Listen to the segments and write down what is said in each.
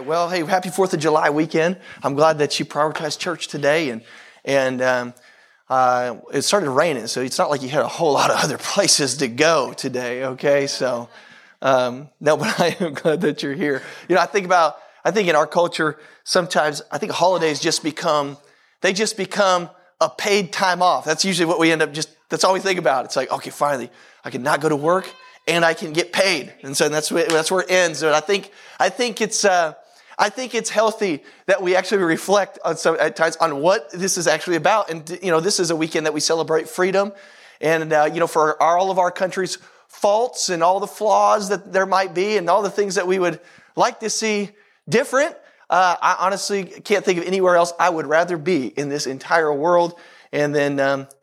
right. Well, hey, happy 4th of July weekend. I'm glad that you prioritized church today. And it started raining, so it's not like you had a whole lot of other places to go today, okay? So, no, but I am glad that you're here. You know, I think in our culture, sometimes I think holidays just become a paid time off. That's usually what we end up that's all we think about. It's like, okay, finally, I can not go to work and I can get paid. And so that's where it ends. And I think it's healthy that we actually reflect at times on what this is actually about. And, you know, this is a weekend that we celebrate freedom. And, you know, for all of our country's faults and all the flaws that there might be and all the things that we would like to see different. I honestly can't think of anywhere else I would rather be in this entire world. And then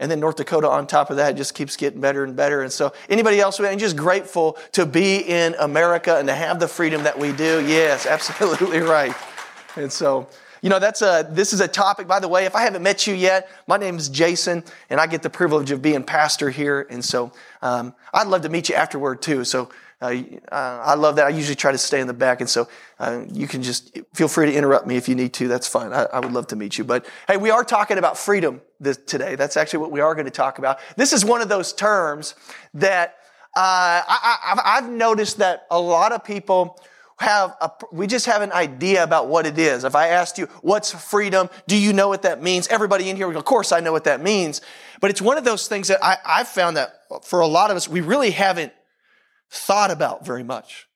North Dakota on top of that just keeps getting better and better. And so anybody else, I'm just grateful to be in America and to have the freedom that we do. Yes, absolutely right. And so, you know, this is a topic, by the way, if I haven't met you yet, my name's Jason and I get the privilege of being pastor here. And so, I'd love to meet you afterward too. So, I love that. I usually try to stay in the back. And so you can just feel free to interrupt me if you need to. That's fine. I would love to meet you. But hey, we are talking about freedom today. That's actually what we are going to talk about. This is one of those terms that I've noticed that a lot of people we just have an idea about what it is. If I asked you, what's freedom? Do you know what that means? Everybody in here would go, of course I know what that means. But it's one of those things that I've found that for a lot of us, we really haven't thought about very much.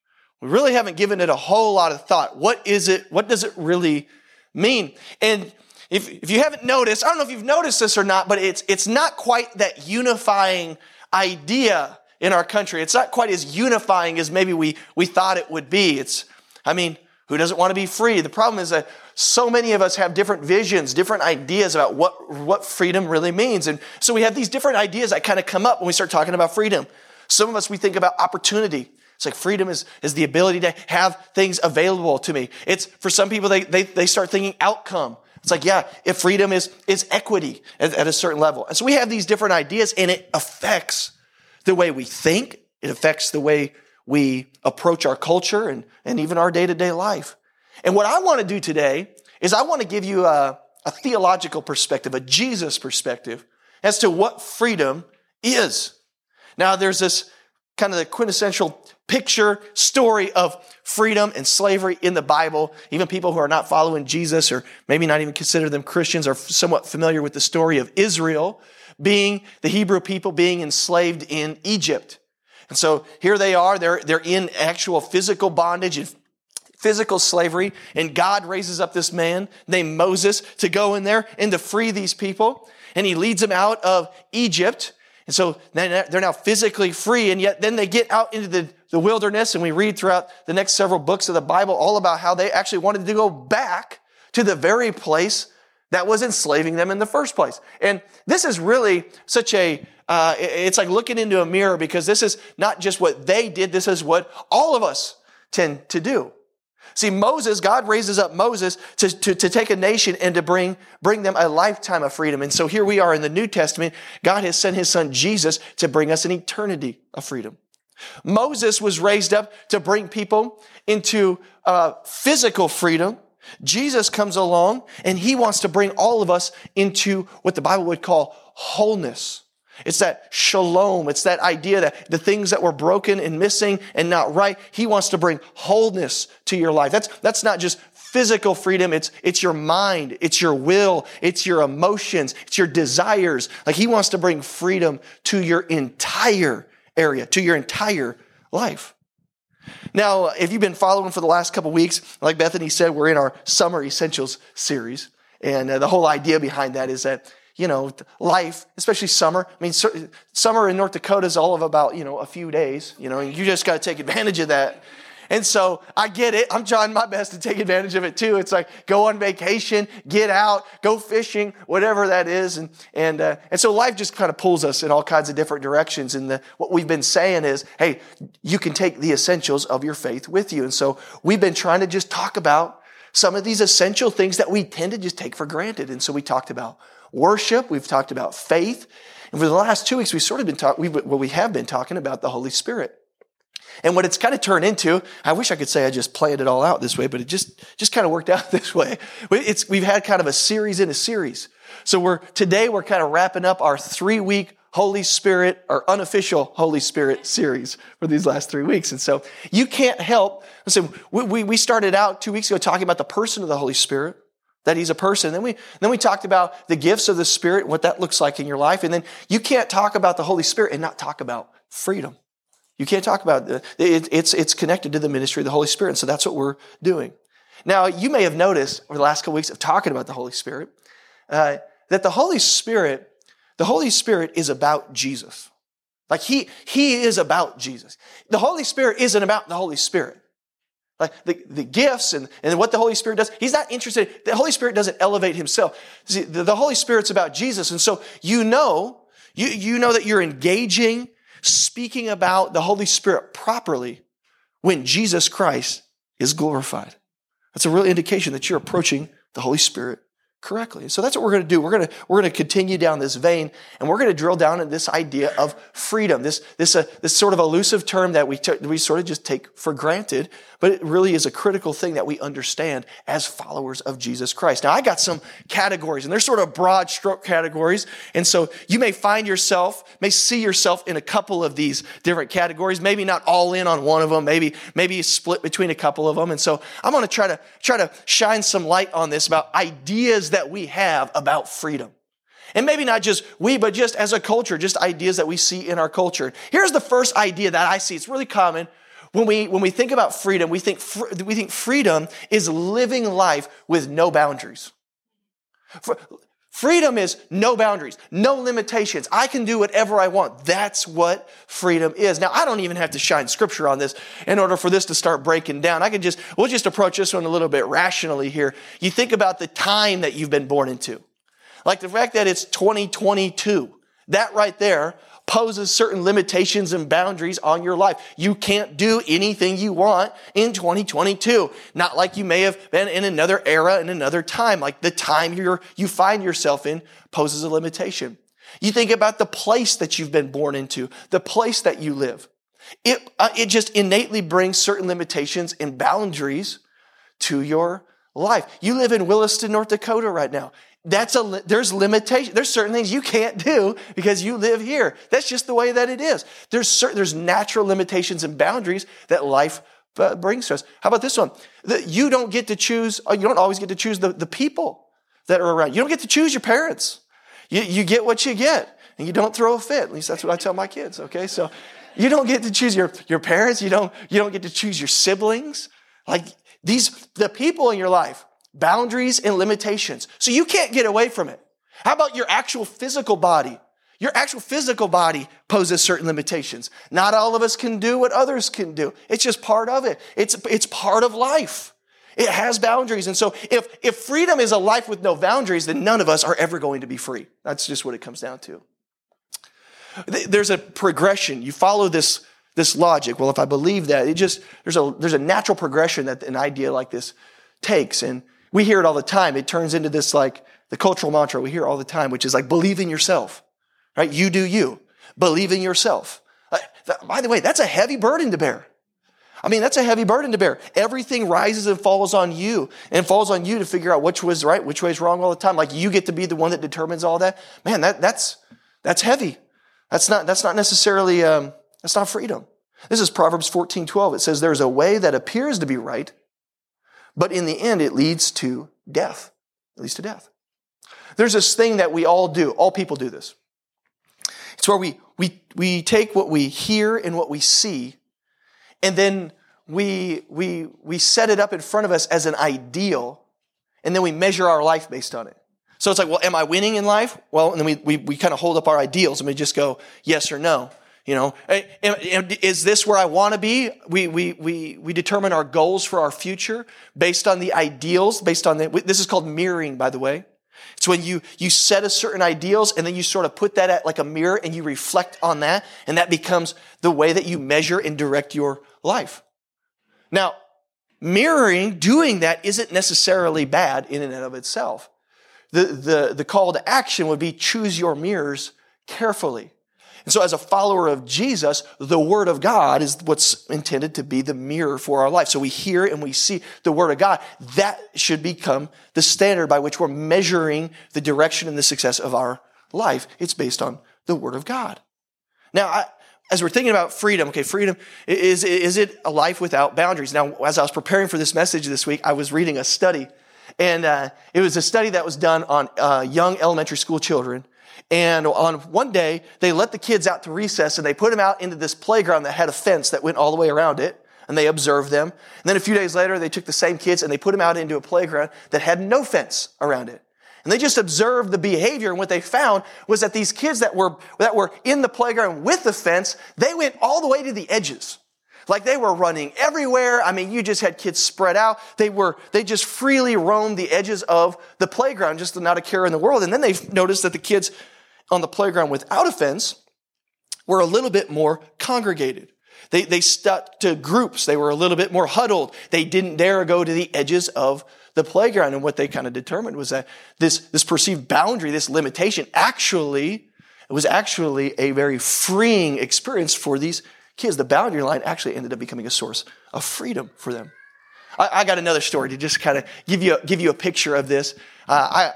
We really haven't given it a whole lot of thought. What is it? What does it really mean? And if you haven't noticed, I don't know if you've noticed this or not, but it's not quite that unifying idea in our country. It's not quite as unifying as maybe we thought it would be. Who doesn't want to be free? The problem is that so many of us have different visions, different ideas about what freedom really means. And so we have these different ideas that kind of come up when we start talking about freedom. Some of us, we think about opportunity. It's like freedom is the ability to have things available to me. It's for some people, they start thinking outcome. It's like, yeah, if freedom is equity at a certain level. And so we have these different ideas and it affects the way we think. It affects the way we approach our culture and even our day-to-day life. And what I want to do today is I want to give you a theological perspective, a Jesus perspective as to what freedom is. Now, there's this kind of the quintessential picture story of freedom and slavery in the Bible. Even people who are not following Jesus or maybe not even consider them Christians are somewhat familiar with the story of Israel the Hebrew people being enslaved in Egypt. And so here they are. They're in actual physical bondage and physical slavery. And God raises up this man named Moses to go in there and to free these people. And he leads them out of Egypt. And so they're now physically free, and yet then they get out into the wilderness, and we read throughout the next several books of the Bible all about how they actually wanted to go back to the very place that was enslaving them in the first place. And this is really such it's like looking into a mirror, because this is not just what they did, this is what all of us tend to do. See, God raises up Moses to take a nation and to bring them a lifetime of freedom. And so here we are in the New Testament. God has sent his son Jesus to bring us an eternity of freedom. Moses was raised up to bring people into physical freedom. Jesus comes along and he wants to bring all of us into what the Bible would call wholeness. It's that shalom. It's that idea that the things that were broken and missing and not right, he wants to bring wholeness to your life. That's not just physical freedom. It's your mind. It's your will. It's your emotions. It's your desires. Like he wants to bring freedom to your entire area, to your entire life. Now, if you've been following for the last couple weeks, like Bethany said, we're in our Summer Essentials series. And the whole idea behind that is that life, especially summer. I mean, summer in North Dakota is all about, a few days, and you just got to take advantage of that. And so I get it. I'm trying my best to take advantage of it too. It's like go on vacation, get out, go fishing, whatever that is. And so life just kind of pulls us in all kinds of different directions. And what we've been saying is, hey, you can take the essentials of your faith with you. And so we've been trying to just talk about some of these essential things that we tend to just take for granted. And so we talked about worship, we've talked about faith, and for the last 2 weeks, we have been talking about the Holy Spirit. And what it's kind of turned into, I wish I could say I just planned it all out this way, but it just kind of worked out this way. We've had kind of a series in a series. So today we're kind of wrapping up our 3-week Holy Spirit or unofficial Holy Spirit series for these last 3 weeks. And so you can't help. Listen, we started out 2 weeks ago talking about the person of the Holy Spirit, that he's a person. Then we talked about the gifts of the Spirit, what that looks like in your life. And then you can't talk about the Holy Spirit and not talk about freedom. You can't talk about it. It's connected to the ministry of the Holy Spirit. And so that's what we're doing. Now, you may have noticed over the last couple of weeks of talking about the Holy Spirit, that the Holy Spirit is about Jesus. Like he is about Jesus. The Holy Spirit isn't about the Holy Spirit. Like the gifts and what the Holy Spirit does, he's not interested. The Holy Spirit doesn't elevate himself. See, the Holy Spirit's about Jesus. And so you know that you're engaging, speaking about the Holy Spirit properly when Jesus Christ is glorified. That's a real indication that you're approaching the Holy Spirit correctly. So that's what we're going to do. We're going to continue down this vein, and we're going to drill down into this idea of freedom. This sort of elusive term that we sort of just take for granted, but it really is a critical thing that we understand as followers of Jesus Christ. Now, I got some categories, and they're sort of broad stroke categories, and so you may see yourself in a couple of these different categories. Maybe not all in on one of them. Maybe split between a couple of them. And so I'm going to try to shine some light on this about ideas that we have about freedom. And maybe not just we, but just as a culture, just ideas that we see in our culture. Here's the first idea that I see. It's really common. When we think about freedom, we think freedom is living life with no boundaries. Freedom is no boundaries, no limitations. I can do whatever I want. That's what freedom is. Now, I don't even have to shine scripture on this in order for this to start breaking down. We'll just approach this one a little bit rationally here. You think about the time that you've been born into. Like the fact that it's 2022. That right there poses certain limitations and boundaries on your life. You can't do anything you want in 2022. Not like you may have been in another era, in another time. Like the time you find yourself in poses a limitation. You think about the place that you've been born into, the place that you live. It just innately brings certain limitations and boundaries to your life. You live in Williston, North Dakota right now. There's limitation. There's certain things you can't do because you live here. That's just the way that it is. There's natural limitations and boundaries that life brings to us. How about this one? You don't always get to choose the people that are around. You don't get to choose your parents. You get what you get, and you don't throw a fit. At least that's what I tell my kids. Okay. So you don't get to choose your parents. You don't get to choose your siblings. Like the people in your life. Boundaries and limitations. So you can't get away from it. How about your actual physical body? Your actual physical body poses certain limitations. Not all of us can do what others can do. It's just part of it. It's part of life. It has boundaries. And so if freedom is a life with no boundaries, then none of us are ever going to be free. That's just what it comes down to. There's a progression. You follow this logic. Well, if I believe that, there's a natural progression that an idea like this takes. And we hear it all the time. It turns into this, like the cultural mantra we hear all the time, which is like, believe in yourself, right? You do you. Believe in yourself. By the way, that's a heavy burden to bear. Everything rises and falls on you to figure out which was right, which way is wrong all the time. Like you get to be the one that determines all that. Man, that's heavy. That's not necessarily, that's not freedom. This is Proverbs 14:12. It says, there's a way that appears to be right, but in the end, it leads to death. It leads to death. There's this thing that we all do. All people do this. It's where we take what we hear and what we see, and then we set it up in front of us as an ideal, and then we measure our life based on it. So it's like, well, am I winning in life? Well, and then we kind of hold up our ideals, and we just go yes or no. You know, is this where I want to be? We determine our goals for our future based on the ideals, this is called mirroring, by the way. It's when you set a certain ideals and then you sort of put that at like a mirror and you reflect on that, and that becomes the way that you measure and direct your life. Now, mirroring, doing that isn't necessarily bad in and of itself. The call to action would be choose your mirrors carefully. And so as a follower of Jesus, the Word of God is what's intended to be the mirror for our life. So we hear and we see the Word of God. That should become the standard by which we're measuring the direction and the success of our life. It's based on the Word of God. Now, as we're thinking about freedom, okay, freedom, is it a life without boundaries? Now, as I was preparing for this message this week, I was reading a study, and it was a study that was done on young elementary school children. And on one day, they let the kids out to recess, and they put them out into this playground that had a fence that went all the way around it, and they observed them. And then a few days later, they took the same kids, and they put them out into a playground that had no fence around it. And they just observed the behavior, and what they found was that these kids that were in the playground with the fence, they went all the way to the edges. Like they were running everywhere. I mean, you just had kids spread out. They just freely roamed the edges of the playground, just not a care in the world. And then they noticed that the kids on the playground without a fence were a little bit more congregated. They stuck to groups. They were a little bit more huddled. They didn't dare go to the edges of the playground. And what they kind of determined was that this perceived boundary, this limitation, was actually a very freeing experience for these kids. The boundary line actually ended up becoming a source of freedom for them. I got another story to just kind of give you a picture of this. I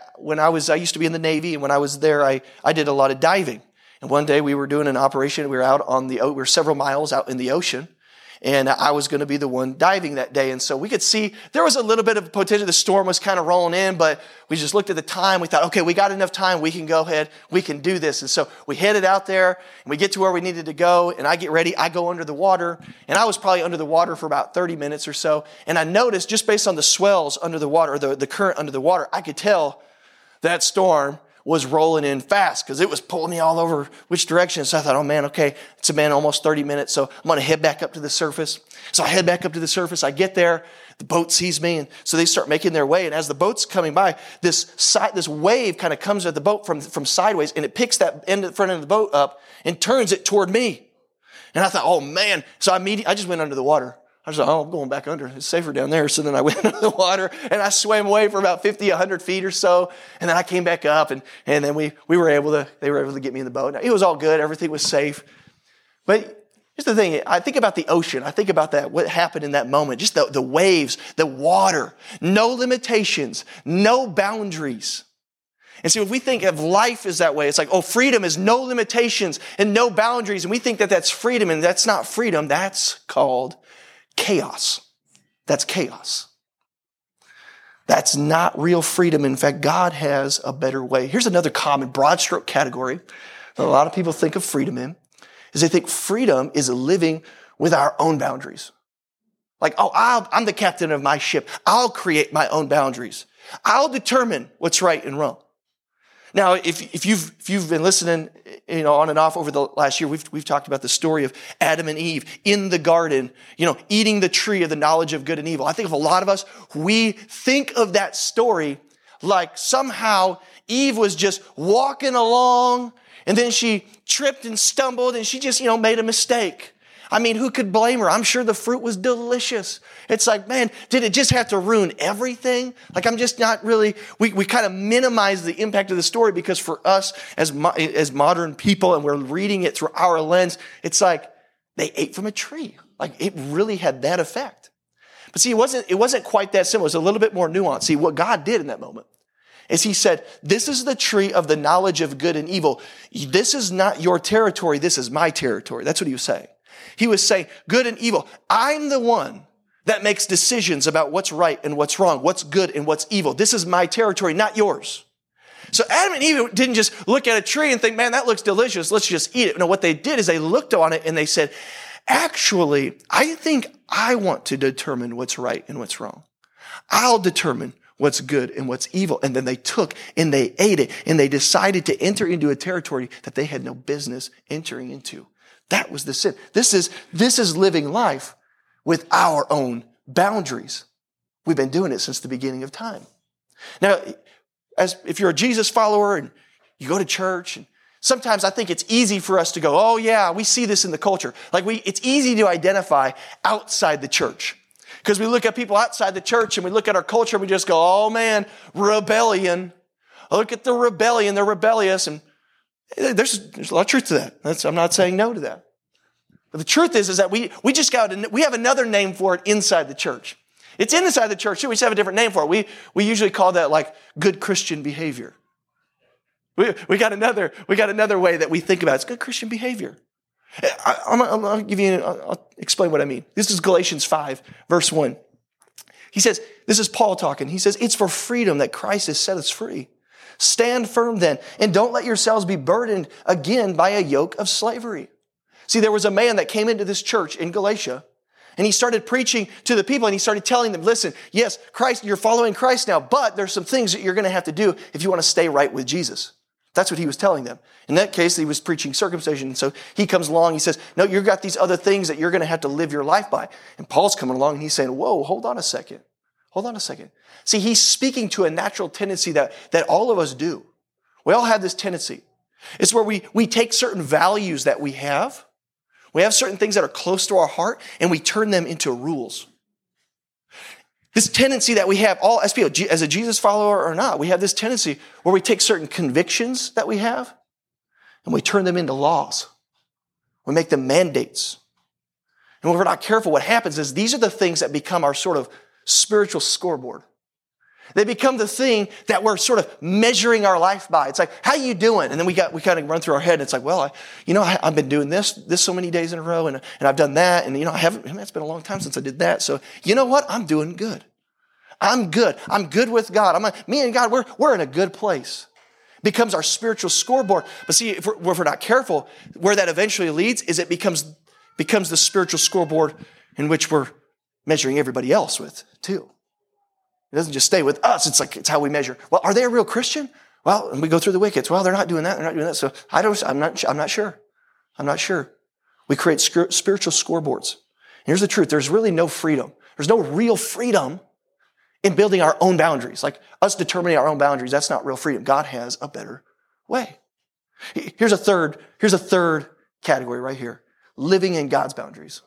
used to be in the Navy, and when I was there, I did a lot of diving. And one day we were doing an operation. We were out we were several miles out in the ocean. And I was going to be the one diving that day. And so we could see there was a little bit of potential. The storm was kind of rolling in, but we just looked at the time. We thought, okay, we got enough time. We can go ahead. We can do this. And so we headed out there, and we get to where we needed to go. And I get ready. I go under the water. And I was probably under the water for about 30 minutes or so. And I noticed, just based on the swells under the water, or the current under the water, I could tell that storm was rolling in fast, because it was pulling me all over which direction. So I thought, oh man, okay, it's been almost 30 minutes, so I'm going to head back up to the surface. So I head back up to the surface. I get there. The boat sees me, and so they start making their way. And as the boat's coming by, this wave kind of comes at the boat from sideways, and it picks that front end of the boat up and turns it toward me. And I thought, oh man. So I just went under the water. I was like, oh, I'm going back under. It's safer down there. So then I went under the water, and I swam away for about 50, 100 feet or so. And then I came back up, and then they were able to get me in the boat. Now, it was all good. Everything was safe. But here's the thing. I think about the ocean. I think about that, what happened in that moment. Just the waves, the water, no limitations, no boundaries. And so if we think of life as that way, it's like, oh, freedom is no limitations and no boundaries. And we think that that's freedom, and that's not freedom. That's called chaos. That's chaos. That's not real freedom. In fact, God has a better way. Here's another common broad stroke category that a lot of people think of freedom in, is they think freedom is living with our own boundaries. Like, oh, I'm the captain of my ship. I'll create my own boundaries. I'll determine what's right and wrong. Now, if you've been listening, you know, on and off over the last year, we've talked about the story of Adam and Eve in the garden, you know, eating the tree of the knowledge of good and evil. I think of a lot of us, we think of that story like somehow Eve was just walking along, and then she tripped and stumbled, and she just, you know, made a mistake. I mean, who could blame her? I'm sure the fruit was delicious. It's like, man, did it just have to ruin everything? Like, I'm just not really, we kind of minimize the impact of the story, because for us as modern people, and we're reading it through our lens, it's like they ate from a tree. Like, it really had that effect. But see, it wasn't quite that simple. It was a little bit more nuanced. See, what God did in that moment is he said, this is the tree of the knowledge of good and evil. This is not your territory. This is my territory. That's what he was saying. He was saying, good and evil. I'm the one that makes decisions about what's right and what's wrong, what's good and what's evil. This is my territory, not yours. So Adam and Eve didn't just look at a tree and think, man, that looks delicious. Let's just eat it. No, what they did is they looked on it and they said, actually, I think I want to determine what's right and what's wrong. I'll determine what's good and what's evil. And then they took and they ate it, and they decided to enter into a territory that they had no business entering into. That was the sin. This is living life with our own boundaries. We've been doing it since the beginning of time. Now, if you're a Jesus follower and you go to church, and sometimes I think it's easy for us to go, oh yeah, we see this in the culture. Like it's easy to identify outside the church, because we look at people outside the church and we look at our culture and we just go, oh man, rebellion. Look at the rebellion. They're rebellious. And There's a lot of truth to that. I'm not saying no to that. But the truth is that we just we have another name for it inside the church. It's inside the church too. We just have a different name for it. We usually call that like good Christian behavior. We got another way that we think about it. It's good Christian behavior. I'll explain what I mean. This is Galatians 5, verse 1. He says, this is Paul talking. He says, it's for freedom that Christ has set us free. Stand firm then, and don't let yourselves be burdened again by a yoke of slavery. See, there was a man that came into this church in Galatia, and he started preaching to the people, and he started telling them, listen, yes, Christ, you're following Christ now, but there's some things that you're going to have to do if you want to stay right with Jesus. That's what he was telling them. In that case, he was preaching circumcision. So he comes along, he says, no, you've got these other things that you're going to have to live your life by. And Paul's coming along and he's saying, whoa, hold on a second. See, he's speaking to a natural tendency that all of us do. We all have this tendency. It's where we take certain values that we have. We have certain things that are close to our heart and we turn them into rules. This tendency that we have, all as people, as a Jesus follower or not, we have this tendency where we take certain convictions that we have and we turn them into laws. We make them mandates. And when we're not careful, what happens is these are the things that become our sort of spiritual scoreboard. They become the thing that we're sort of measuring our life by. It's like, how you doing? And then we kind of run through our head and it's like, well, I've been doing this so many days in a row and I've done that. And, it's been a long time since I did that. So you know what? I'm doing good. I'm good. I'm good with God. Me and God, we're in a good place. It becomes our spiritual scoreboard. But see, if we're not careful, where that eventually leads is it becomes the spiritual scoreboard in which we're measuring everybody else with too. It doesn't just stay with us. It's like, it's how we measure. Well, are they a real Christian? Well, and we go through the wickets. Well, they're not doing that. They're not doing that. So I'm not sure. We create spiritual scoreboards. And here's the truth. There's really no freedom. There's no real freedom in building our own boundaries. Like us determining our own boundaries. That's not real freedom. God has a better way. Here's a third category right here. Living in God's boundaries.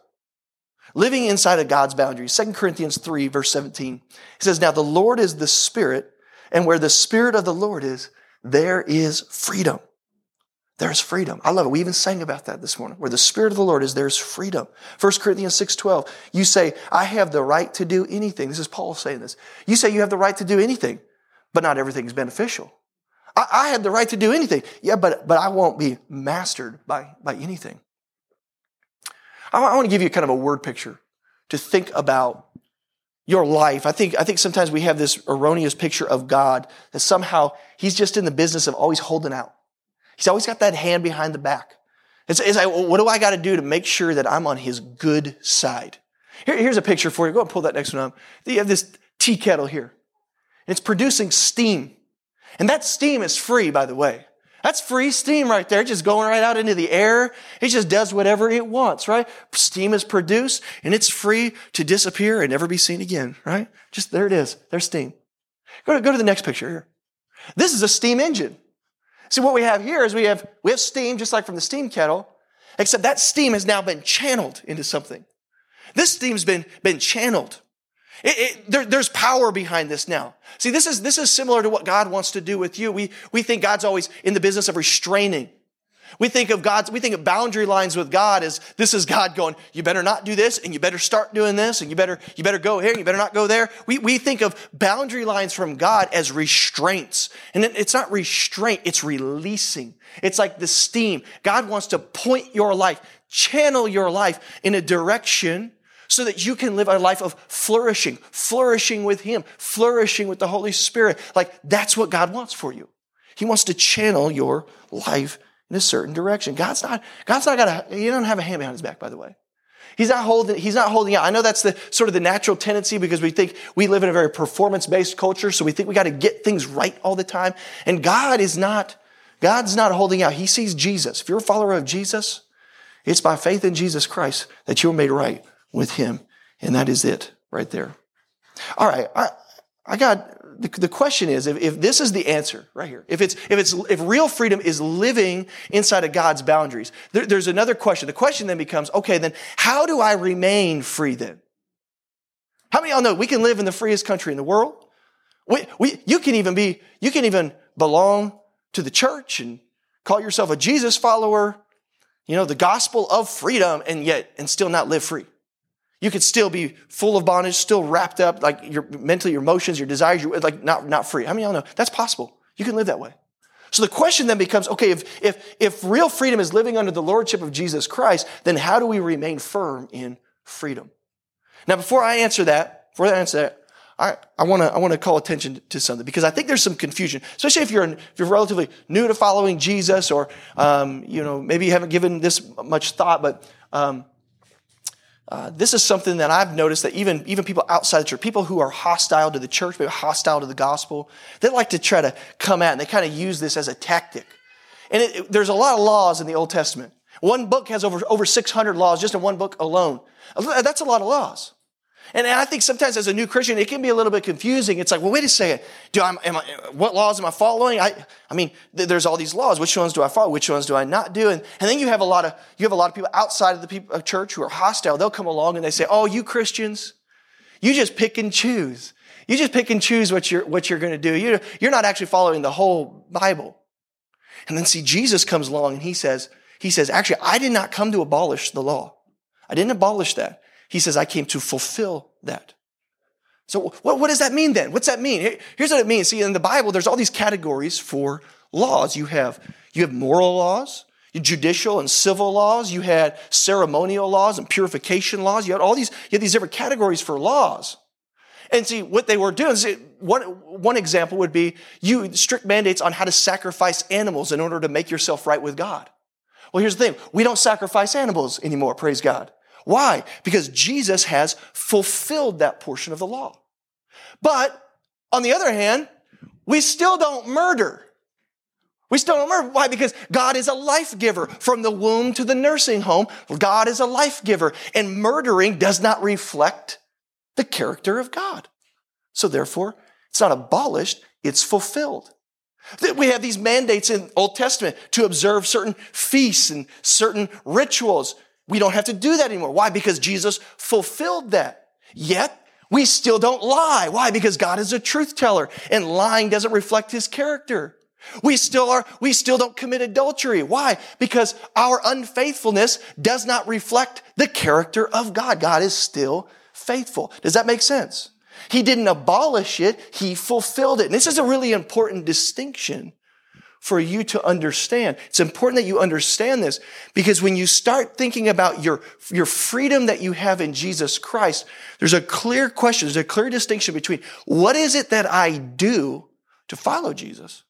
Living inside of God's boundaries. 2 Corinthians 3, verse 17. It says, now the Lord is the Spirit, and where the Spirit of the Lord is, there is freedom. There's freedom. I love it. We even sang about that this morning. Where the Spirit of the Lord is, there's freedom. 1 Corinthians 6:12. You say, I have the right to do anything. This is Paul saying this. You say you have the right to do anything, but not everything's beneficial. I have the right to do anything. Yeah, but I won't be mastered by anything. I want to give you kind of a word picture to think about your life. I think sometimes we have this erroneous picture of God that somehow he's just in the business of always holding out. He's always got that hand behind the back. It's like, well, what do I got to do to make sure that I'm on his good side? Here's a picture for you. Go and pull that next one up. You have this tea kettle here. It's producing steam. And that steam is free, by the way. That's free steam right there, just going right out into the air. It just does whatever it wants, right? Steam is produced, and it's free to disappear and never be seen again, right? Just there it is. There's steam. Go to the next picture here. This is a steam engine. See, what we have here is we have steam, just like from the steam kettle, except that steam has now been channeled into something. This steam's been channeled. There's power behind this now. See, this is similar to what God wants to do with you. We think God's always in the business of restraining. We think of boundary lines with God as this is God going, you better not do this, and you better start doing this, and you better go here, and you better not go there. We think of boundary lines from God as restraints. And it's not restraint, it's releasing. It's like the steam. God wants to point your life, channel your life in a direction so that you can live a life of flourishing with Him, flourishing with the Holy Spirit. Like, that's what God wants for you. He wants to channel your life in a certain direction. He doesn't have a hand behind his back, by the way. He's not holding out. I know that's the sort of the natural tendency because we think we live in a very performance-based culture, so we think we got to get things right all the time. And God's not holding out. He sees Jesus. If you're a follower of Jesus, it's by faith in Jesus Christ that you're made right with Him, and that is it right there. All right, the question is, if this is the answer right here, if real freedom is living inside of God's boundaries, there's another question. The question then becomes, okay, then how do I remain free then? How many of y'all know we can live in the freest country in the world? You can even belong to the church and call yourself a Jesus follower, you know, the gospel of freedom, and still not live free. You could still be full of bondage, still wrapped up, like your emotions, your desires, not free. How many of y'all know that's possible? You can live that way. So the question then becomes, okay, if real freedom is living under the lordship of Jesus Christ, then how do we remain firm in freedom? Now, before I answer that, I want to call attention to something, because I think there's some confusion, especially if you're relatively new to following Jesus, or maybe you haven't given this much thought, but this is something that I've noticed, that even people outside the church, people who are hostile to the church, maybe hostile to the gospel, they like to try to come at, and they kind of use this as a tactic. And there's a lot of laws in the Old Testament. One book has over 600 laws just in one book alone. That's a lot of laws. And I think sometimes as a new Christian, it can be a little bit confusing. It's like, well, wait a second. What laws am I following? There's all these laws. Which ones do I follow? Which ones do I not do? And then you have a lot of people outside of the church who are hostile. They'll come along and they say, oh, you Christians, you just pick and choose. You just pick and choose what you're going to do. You're not actually following the whole Bible. And then see, Jesus comes along and he says, actually, I did not come to abolish the law. I didn't abolish that. He says, I came to fulfill that. So what does that mean then? What's that mean? Here's what it means. See, in the Bible, there's all these categories for laws. You have moral laws, judicial and civil laws. You had ceremonial laws and purification laws. You had these different categories for laws. And see, what they were doing, one example would be strict mandates on how to sacrifice animals in order to make yourself right with God. Well, here's the thing. We don't sacrifice animals anymore, praise God. Why? Because Jesus has fulfilled that portion of the law. But on the other hand, we still don't murder. Why? Because God is a life giver. From the womb to the nursing home, God is a life giver. And murdering does not reflect the character of God. So therefore, it's not abolished, it's fulfilled. That we have these mandates in the Old Testament to observe certain feasts and certain rituals. We don't have to do that anymore. Why? Because Jesus fulfilled that. Yet, we still don't lie. Why? Because God is a truth teller, and lying doesn't reflect his character. We still don't commit adultery. Why? Because our unfaithfulness does not reflect the character of God. God is still faithful. Does that make sense? He didn't abolish it. He fulfilled it. And this is a really important distinction for you to understand. It's important that you understand this, because when you start thinking about your freedom that you have in Jesus Christ, there's a clear question, there's a clear distinction between what is it that I do to follow Jesus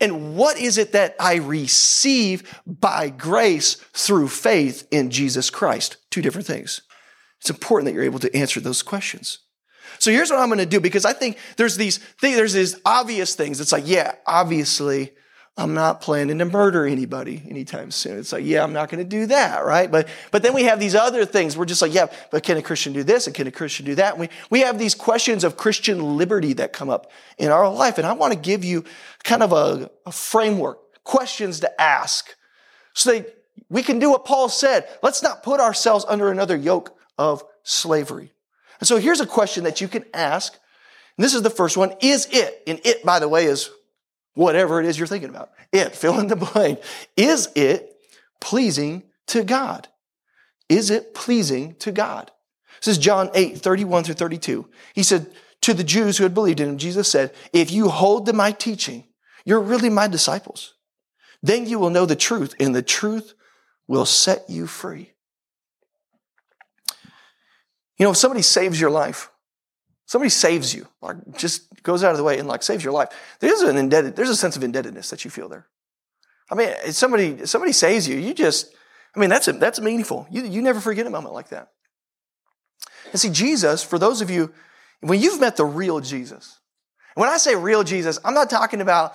and what is it that I receive by grace through faith in Jesus Christ. Two different things. It's important that you're able to answer those questions. So here's what I'm going to do, because I think there's these obvious things. It's like, yeah, obviously, I'm not planning to murder anybody anytime soon. It's like, yeah, I'm not going to do that, right? But then we have these other things. We're just like, yeah, but can a Christian do this? And can a Christian do that? And we have these questions of Christian liberty that come up in our life. And I want to give you kind of a framework, questions to ask, so that we can do what Paul said. Let's not put ourselves under another yoke of slavery. And so here's a question that you can ask. And this is the first one. Is it? And it, by the way, is whatever it is you're thinking about. It, fill in the blank. Is it pleasing to God? Is it pleasing to God? This is John 8:31-32. He said, to the Jews who had believed in him, Jesus said, if you hold to my teaching, you're really my disciples. Then you will know the truth, and the truth will set you free. You know, if somebody saves your life, somebody saves you, like just goes out of the way and like saves your life, there's a sense of indebtedness that you feel there. I mean, if somebody saves you, that's meaningful. You never forget a moment like that. And see, Jesus, for those of you, when you've met the real Jesus, when I say real Jesus, I'm not talking about,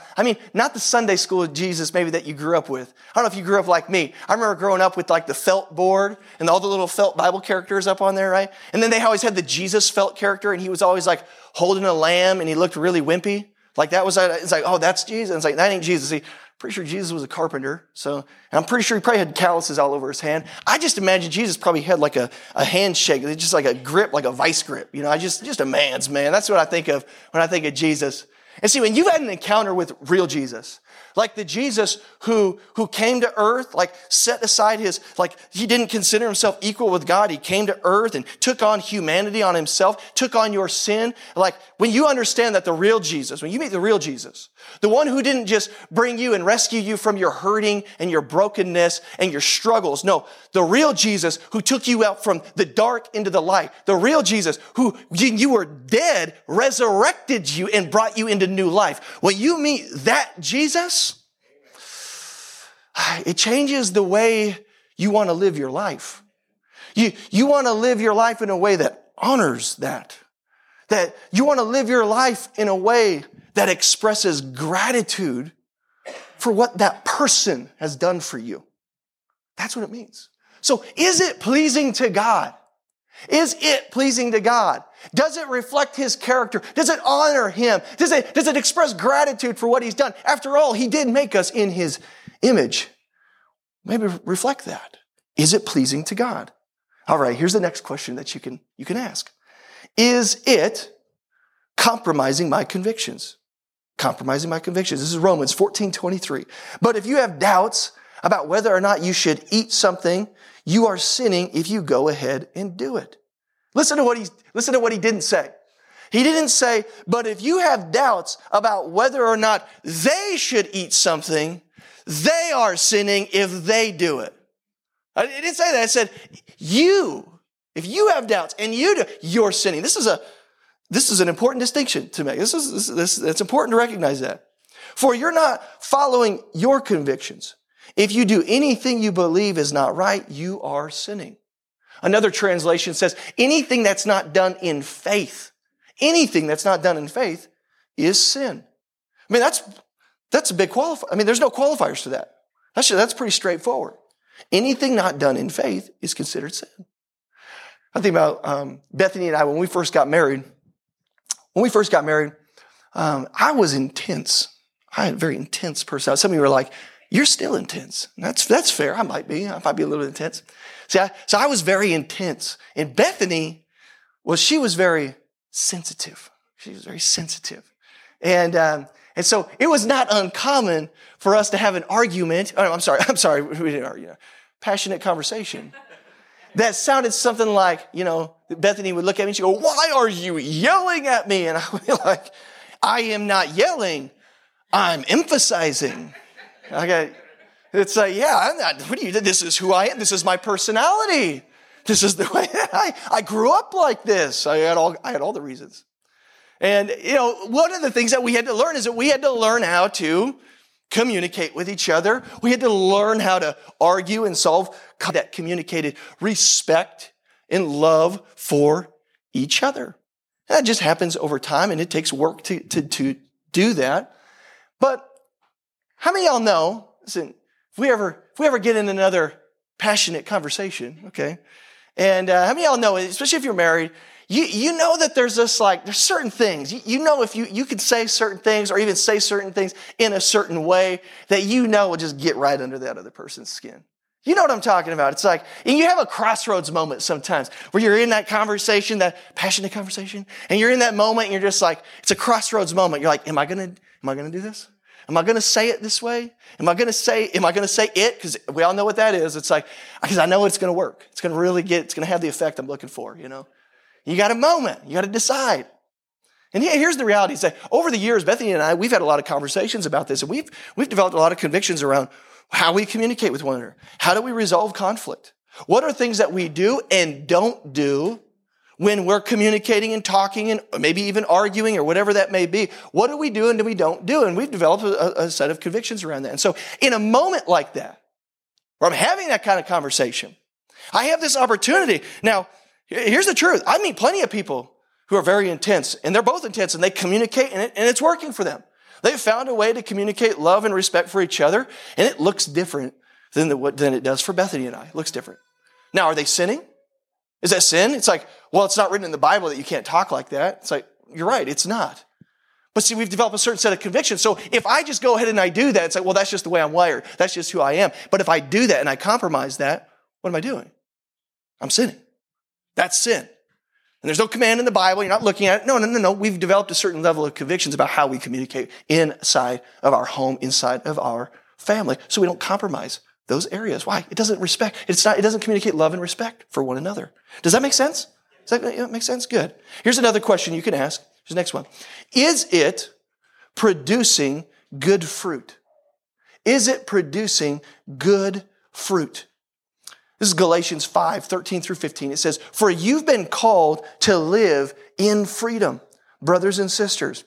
not the Sunday school Jesus maybe that you grew up with. I don't know if you grew up like me. I remember growing up with like the felt board and all the little felt Bible characters up on there, right? And then they always had the Jesus felt character, and he was always like holding a lamb, and he looked really wimpy. Like that was, it's like, oh, that's Jesus. And it's like, that ain't Jesus. See, pretty sure Jesus was a carpenter. So, and I'm pretty sure he probably had calluses all over his hand. I just imagine Jesus probably had like a handshake, just like a grip, like a vice grip. You know, I just a man's man. That's what I think of when I think of Jesus. And see, when you've had an encounter with real Jesus, like the Jesus who came to earth, like set aside his, like he didn't consider himself equal with God. He came to earth and took on humanity on himself, took on your sin. Like when you understand that the real Jesus, when you meet the real Jesus, the one who didn't just bring you and rescue you from your hurting and your brokenness and your struggles. No, the real Jesus who took you out from the dark into the light, the real Jesus who you were dead, resurrected you and brought you into new life. When you meet that Jesus, it changes the way you want to live your life. You want to live your life in a way that honors that. That you want to live your life in a way that expresses gratitude for what that person has done for you. That's what it means. So is it pleasing to God? Is it pleasing to God? Does it reflect his character? Does it honor him? Does it express gratitude for what he's done? After all, he did make us in his image. Maybe reflect that. Is it pleasing to God? All right, here's the next question that you can ask. Is it compromising my convictions? Compromising my convictions. This is Romans 14:23. But if you have doubts about whether or not you should eat something, you are sinning if you go ahead and do it. Listen to what he didn't say. He didn't say, but if you have doubts about whether or not they should eat something, they are sinning if they do it. I didn't say that. I said, you, if you have doubts and you do, you're sinning. This is an important distinction to make. It's important to recognize that. For you're not following your convictions. If you do anything you believe is not right, you are sinning. Another translation says, anything that's not done in faith, is sin. I mean, that's a big qualifier. I mean, there's no qualifiers to that. That's pretty straightforward. Anything not done in faith is considered sin. I think about Bethany and I, when we first got married, I was intense. I had a very intense personality. Some of you were like, you're still intense. That's fair. I might be a little bit intense. See, so I was very intense. And Bethany, well, she was very sensitive. And so it was not uncommon for us to have an argument. Oh, I'm sorry. We didn't argue. Passionate conversation. That sounded something like, Bethany would look at me and she'd go, why are you yelling at me? And I would be like, I am not yelling. I'm emphasizing. Okay. It's like, I'm not, what do you do? This is who I am. This is my personality. This is the way that I grew up like this. I had all the reasons. And, one of the things that we had to learn is that we had to learn how to communicate with each other. We had to learn how to argue and solve that communicated respect and love for each other. And that just happens over time, and it takes work to do that. But how many of y'all know, listen, if we ever get in another passionate conversation, okay, and how many of y'all know, especially if you're married, you know that there's this, like, there's certain things. You know if you can say certain things or even say certain things in a certain way that will just get right under that other person's skin. You know what I'm talking about. It's like, and you have a crossroads moment sometimes where you're in that conversation, that passionate conversation, and you're in that moment and you're just like, it's a crossroads moment. You're like, am I gonna do this? Am I going to say it this way? Am I going to say it? Because we all know what that is. It's like, because I know it's going to work. It's going to have the effect I'm looking for, You got a moment. You got to decide. And here's the reality. It's like, over the years, Bethany and I, we've had a lot of conversations about this. And we've developed a lot of convictions around how we communicate with one another. How do we resolve conflict? What are things that we do and don't do when we're communicating and talking and maybe even arguing or whatever that may be? What do we do and do we don't do? And we've developed a set of convictions around that. And so in a moment like that, where I'm having that kind of conversation, I have this opportunity. Now, here's the truth. I meet plenty of people who are very intense, and they're both intense, and they communicate, and it's working for them. They've found a way to communicate love and respect for each other, and it looks different than it does for Bethany and I. It looks different. Now, are they sinning? Is that sin? It's like, well, it's not written in the Bible that you can't talk like that. It's like, you're right, it's not. But see, we've developed a certain set of convictions. So if I just go ahead and I do that, it's like, well, that's just the way I'm wired. That's just who I am. But if I do that and I compromise that, what am I doing? I'm sinning. That's sin. And there's no command in the Bible. You're not looking at it. No. We've developed a certain level of convictions about how we communicate inside of our home, inside of our family, so we don't compromise those areas. Why? It doesn't respect. It doesn't communicate love and respect for one another. Does that make sense? Does that make sense? Good. Here's another question you can ask. Here's the next one. Is it producing good fruit? Is it producing good fruit? This is Galatians 5:13 through 15. It says, "For you've been called to live in freedom, brothers and sisters.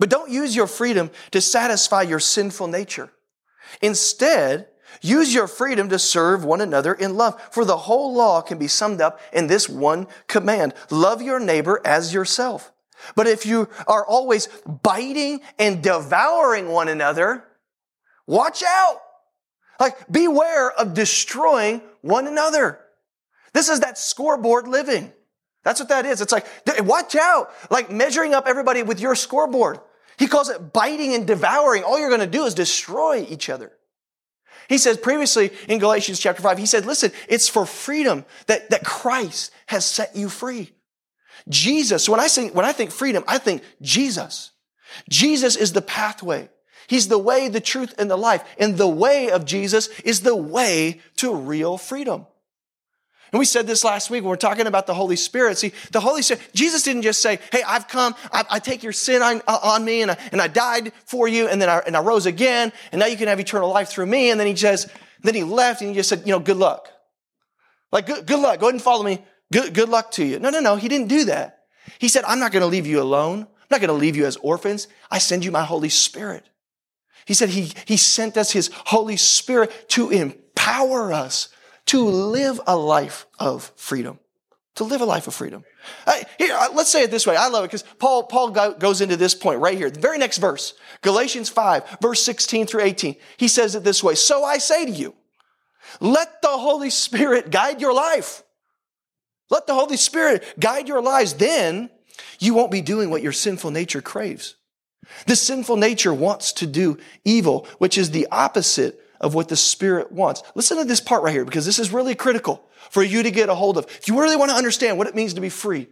But don't use your freedom to satisfy your sinful nature. Instead, use your freedom to serve one another in love. For the whole law can be summed up in this one command: love your neighbor as yourself. But if you are always biting and devouring one another, watch out. Beware of destroying one another." This is that scoreboard living. That's what that is. It's watch out. Measuring up everybody with your scoreboard. He calls it biting and devouring. All you're going to do is destroy each other. He says previously in Galatians chapter 5, he said, listen, it's for freedom that Christ has set you free. Jesus, when I think freedom, I think Jesus. Jesus is the pathway. He's the way, the truth, and the life. And the way of Jesus is the way to real freedom. And we said this last week when we were talking about the Holy Spirit. See, the Holy Spirit, Jesus didn't just say, hey, I've come, I take your sin on me, and I died for you, and then I rose again, and now you can have eternal life through me. And then he left, and he just said, good luck. Good luck. Go ahead and follow me. Good luck to you. No. He didn't do that. He said, I'm not going to leave you alone. I'm not going to leave you as orphans. I send you my Holy Spirit. He said he sent us his Holy Spirit to empower us to live a life of freedom. To live a life of freedom. Let's say it this way. I love it because Paul goes into this point right here. The very next verse, Galatians 5, verse 16 through 18. He says it this way. So I say to you, let the Holy Spirit guide your life. Let the Holy Spirit guide your lives. Then you won't be doing what your sinful nature craves. The sinful nature wants to do evil, which is the opposite of what the Spirit wants. Listen to this part right here, because this is really critical for you to get a hold of. If you really want to understand what it means to be free,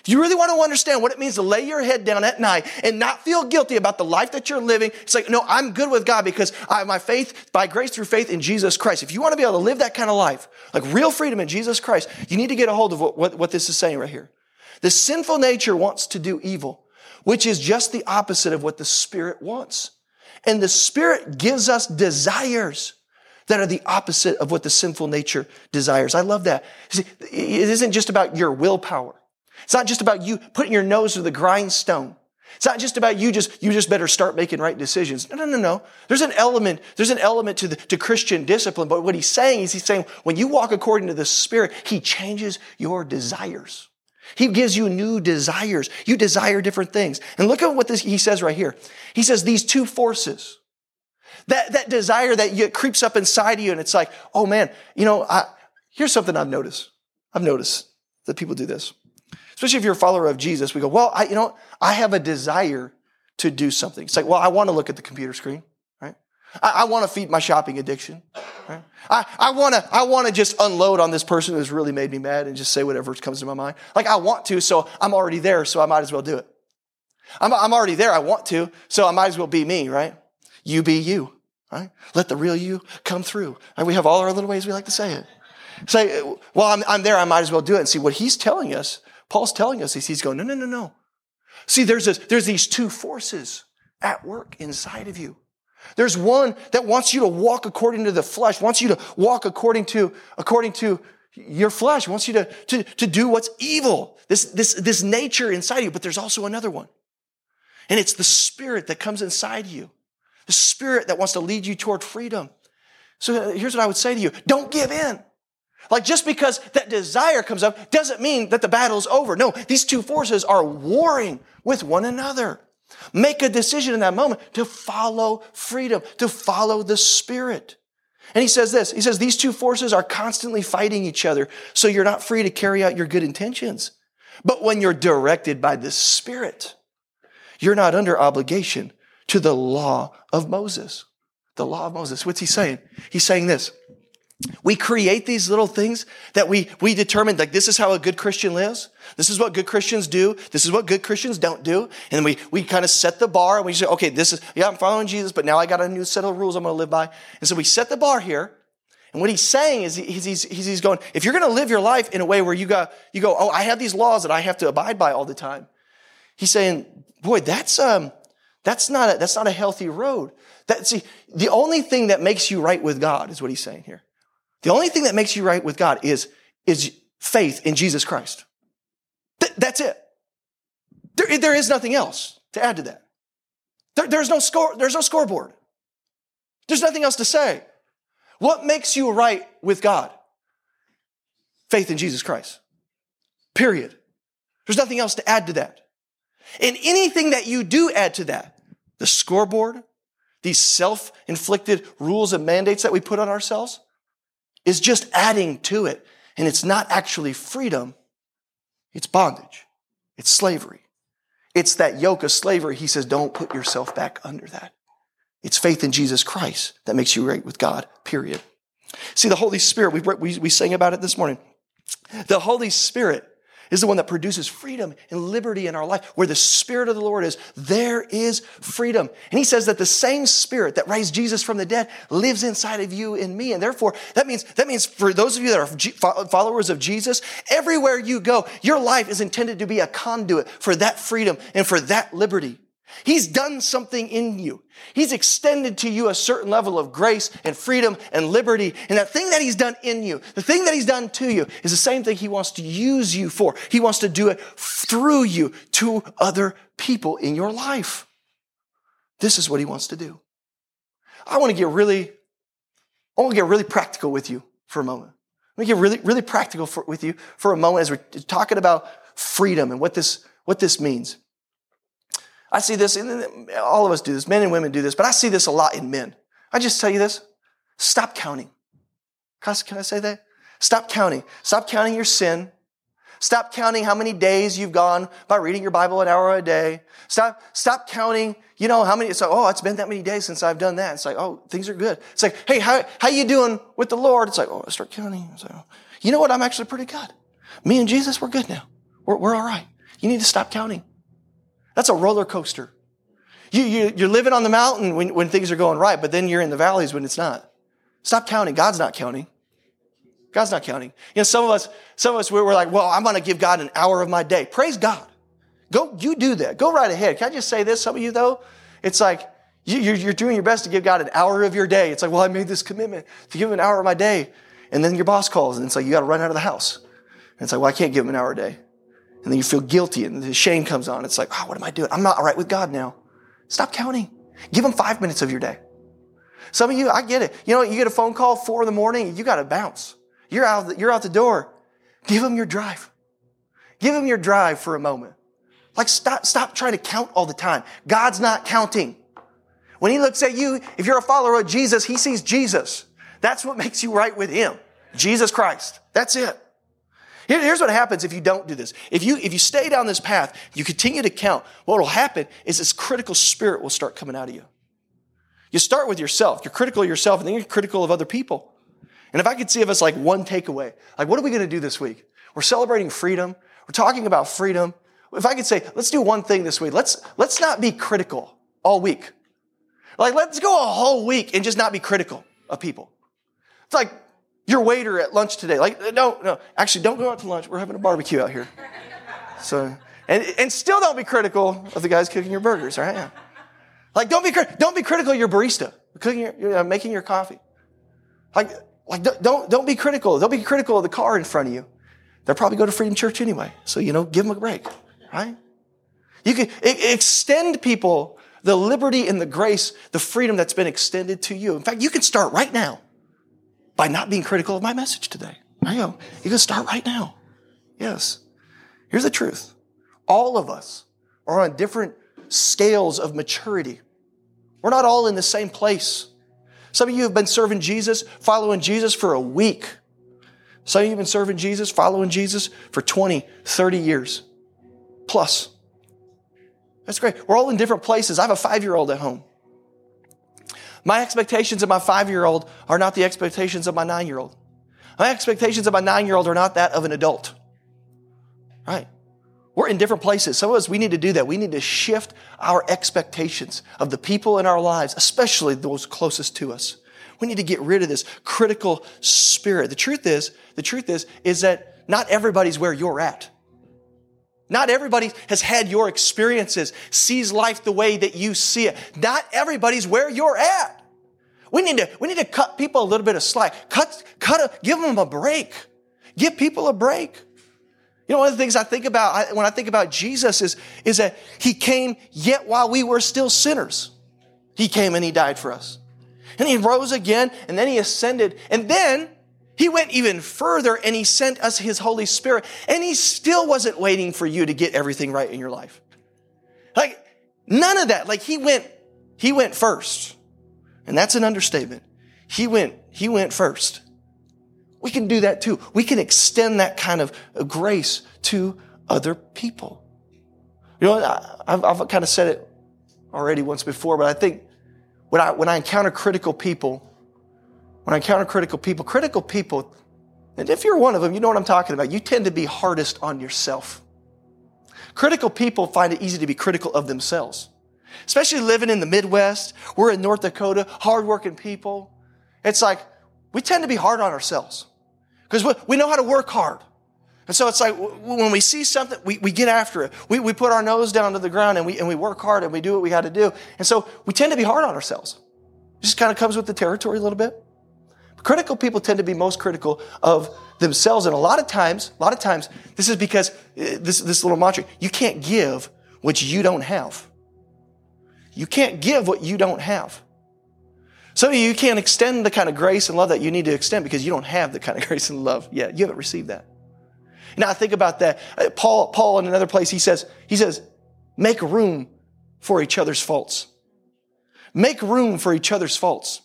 if you really want to understand what it means to lay your head down at night and not feel guilty about the life that you're living, it's I'm good with God because I have my faith, by grace through faith in Jesus Christ. If you want to be able to live that kind of life, real freedom in Jesus Christ, you need to get a hold of what this is saying right here. The sinful nature wants to do evil, which is just the opposite of what the Spirit wants. And the Spirit gives us desires that are the opposite of what the sinful nature desires. I love that. See, it isn't just about your willpower. It's not just about you putting your nose to the grindstone. It's not just about you just better start making right decisions. No. There's an element to Christian discipline, but what he's saying when you walk according to the Spirit, he changes your desires. He gives you new desires. You desire different things. And look at what he says right here. He says these two forces, that desire that creeps up inside of you, and it's oh man, here's something I've noticed. I've noticed that people do this. Especially if you're a follower of Jesus, we go, well, I have a desire to do something. It's I want to look at the computer screen, right? I want to feed my shopping addiction, right? I want to just unload on this person who's really made me mad and just say whatever comes to my mind. I want to, so I'm already there, so I might as well do it. I'm already there, I want to, so I might as well be me, right? You be you, right? Let the real you come through. And we have all our little ways we like to say it. I'm there, I might as well do it. And see, what he's telling us, Paul's telling us, he's going, no. See, there's these two forces at work inside of you. There's one that wants you to walk according to the flesh, wants you to walk according to your flesh, wants you to do what's evil, this nature inside you. But there's also another one. And it's the Spirit that comes inside you, the Spirit that wants to lead you toward freedom. So here's what I would say to you. Don't give in. Just because that desire comes up doesn't mean that the battle's over. No, these two forces are warring with one another. Make a decision in that moment to follow freedom, to follow the Spirit. And he says this, these two forces are constantly fighting each other, so you're not free to carry out your good intentions. But when you're directed by the Spirit, you're not under obligation to the law of Moses. The law of Moses. What's he saying? He's saying this. We create these little things that we determine, like, this is how a good Christian lives. This is what good Christians do. This is what good Christians don't do. And we kind of set the bar, and we say, okay, this is, yeah, I'm following Jesus, but now I got a new set of rules I'm going to live by. And so we set the bar here. And what he's saying is he's going, if you're going to live your life in a way where you go, oh, I have these laws that I have to abide by all the time. He's saying, boy, that's not a healthy road. The only thing that makes you right with God is what he's saying here. The only thing that makes you right with God is faith in Jesus Christ. That's it. There is nothing else to add to that. There's no score. There's no scoreboard. There's nothing else to say. What makes you right with God? Faith in Jesus Christ. Period. There's nothing else to add to that. And anything that you do add to that, the scoreboard, these self-inflicted rules and mandates that we put on ourselves, is just adding to it. And it's not actually freedom. It's bondage. It's slavery. It's that yoke of slavery. He says, don't put yourself back under that. It's faith in Jesus Christ that makes you right with God, period. See, the Holy Spirit, we sang about it this morning. The Holy Spirit is the one that produces freedom and liberty in our life. Where the Spirit of the Lord is, there is freedom. And he says that the same Spirit that raised Jesus from the dead lives inside of you and me. And therefore, that means for those of you that are followers of Jesus, everywhere you go, your life is intended to be a conduit for that freedom and for that liberty. He's done something in you. He's extended to you a certain level of grace and freedom and liberty. And that thing that he's done in you, the thing that he's done to you, is the same thing he wants to use you for. He wants to do it through you to other people in your life. This is what he wants to do. I want to get really practical with you for a moment. I want to get really, really practical with you for a moment as we're talking about freedom and what this means. I see this, and all of us do this, men and women do this, but I see this a lot in men. I just tell you this, stop counting. Can I say that? Stop counting. Stop counting your sin. Stop counting how many days you've gone by reading your Bible an hour a day. Stop counting, you know, how many, it's like, oh, it's been that many days since I've done that. It's like, oh, things are good. It's like, hey, how you doing with the Lord? It's like, oh, I start counting. It's like, oh, you know what? I'm actually pretty good. Me and Jesus, we're good now. We're all right. You need to stop counting. That's a roller coaster. You're living on the mountain when things are going right, but then you're in the valleys when it's not. Stop counting. God's not counting. God's not counting. You know, some of us, we're like, well, I'm going to give God an hour of my day. Praise God. Go, you do that. Go right ahead. Can I just say this? Some of you though, it's like you're doing your best to give God an hour of your day. It's like, well, I made this commitment to give him an hour of my day, and then your boss calls and it's like you got to run out of the house. And it's like, well, I can't give him an hour a day. And then you feel guilty and the shame comes on. It's like, oh, what am I doing? I'm not all right with God now. Stop counting. Give him 5 minutes of your day. Some of you, I get it. You know, you get a phone call 4 a.m, you got to bounce. You're out the door. Give him your drive. Give him your drive for a moment. Like stop trying to count all the time. God's not counting. When he looks at you, if you're a follower of Jesus, he sees Jesus. That's what makes you right with him. Jesus Christ. That's it. Here's what happens if you don't do this. If you stay down this path, you continue to count, what will happen is this critical spirit will start coming out of you. You start with yourself. You're critical of yourself, and then you're critical of other people. And if I could see of us like one takeaway, like what are we going to do this week? We're celebrating freedom. We're talking about freedom. If I could say, let's do one thing this week. Let's not be critical all week. Like let's go a whole week and just not be critical of people. It's like, your waiter at lunch today. Like, no. Actually, don't go out to lunch. We're having a barbecue out here. So, and still don't be critical of the guys cooking your burgers, all right? Yeah. Like, don't be critical of your barista, making your coffee. Like, don't be critical. Don't be critical of the car in front of you. They'll probably go to Freedom Church anyway. So, you know, give them a break, right? You can extend people the liberty and the grace, the freedom that's been extended to you. In fact, you can start right now. By not being critical of my message today. I know. You can start right now. Yes. Here's the truth. All of us are on different scales of maturity. We're not all in the same place. Some of you have been serving Jesus, following Jesus for a week. Some of you have been serving Jesus, following Jesus for 20, 30 years plus. That's great. We're all in different places. I have a 5-year-old at home. My expectations of my 5-year-old are not the expectations of my 9-year-old. My expectations of my 9-year-old are not that of an adult. Right? We're in different places. Some of us, we need to do that. We need to shift our expectations of the people in our lives, especially those closest to us. We need to get rid of this critical spirit. The truth is that not everybody's where you're at. Not everybody has had your experiences, sees life the way that you see it. Not everybody's where you're at. We need to cut people a little bit of slack. Give them a break. Give people a break. You know, one of the things I think about when I think about Jesus is that he came yet while we were still sinners. He came and he died for us. And he rose again, and then he ascended. And then he went even further, and he sent us his Holy Spirit. And he still wasn't waiting for you to get everything right in your life. Like, none of that. Like, he went first. And that's an understatement. He went first. We can do that too. We can extend that kind of grace to other people. You know, I've kind of said it already once before, but I think when I encounter critical people, and if you're one of them, you know what I'm talking about. You tend to be hardest on yourself. Critical people find it easy to be critical of themselves, especially living in the Midwest. We're in North Dakota, hardworking people. It's like we tend to be hard on ourselves because we know how to work hard. And so it's like when we see something, we get after it. We put our nose down to the ground and we work hard and we do what we got to do. And so we tend to be hard on ourselves. It just kind of comes with the territory a little bit. But critical people tend to be most critical of themselves. And a lot of times, this is because this little mantra, you can't give what you don't have. You can't give what you don't have. Some of you can't extend the kind of grace and love that you need to extend because you don't have the kind of grace and love yet. You haven't received that. Now I think about that. Paul in another place, he says, make room for each other's faults. Make room for each other's faults.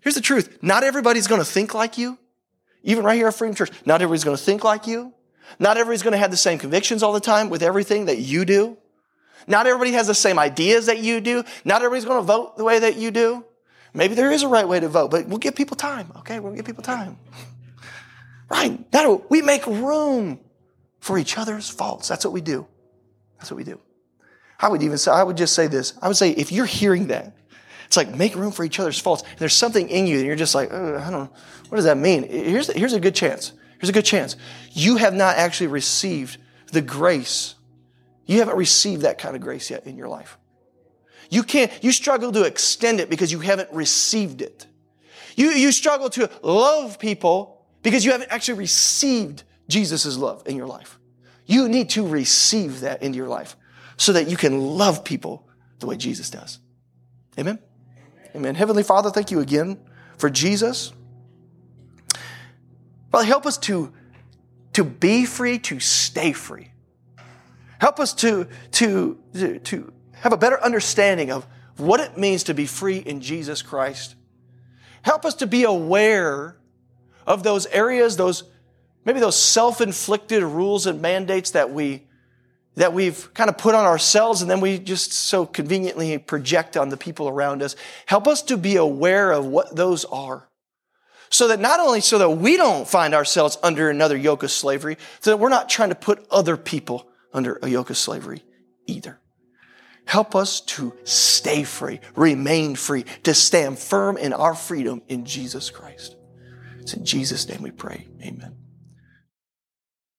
Here's the truth. Not everybody's going to think like you. Even right here at Freedom Church, not everybody's going to think like you. Not everybody's going to have the same convictions all the time with everything that you do. Not everybody has the same ideas that you do. Not everybody's going to vote the way that you do. Maybe there is a right way to vote, but we'll give people time. Okay, we'll give people time. Right, now we make room for each other's faults. That's what we do. I would say if you're hearing that, it's like make room for each other's faults. And there's something in you and you're just like, I don't know, what does that mean? Here's a good chance. You have not actually received the grace. You haven't received that kind of grace yet in your life. You struggle to extend it because you haven't received it. You struggle to love people because you haven't actually received Jesus' love in your life. You need to receive that into your life so that you can love people the way Jesus does. Amen? Amen. Heavenly Father, thank you again for Jesus. Father, help us to be free, to stay free. Help us to have a better understanding of what it means to be free in Jesus Christ. Help us to be aware of those areas, maybe those self-inflicted rules and mandates that we've kind of put on ourselves and then we just so conveniently project on the people around us. Help us to be aware of what those are. So that we don't find ourselves under another yoke of slavery, so that we're not trying to put other people under a yoke of slavery either. Help us to stay free, remain free, to stand firm in our freedom in Jesus Christ. It's in Jesus' name we pray. Amen.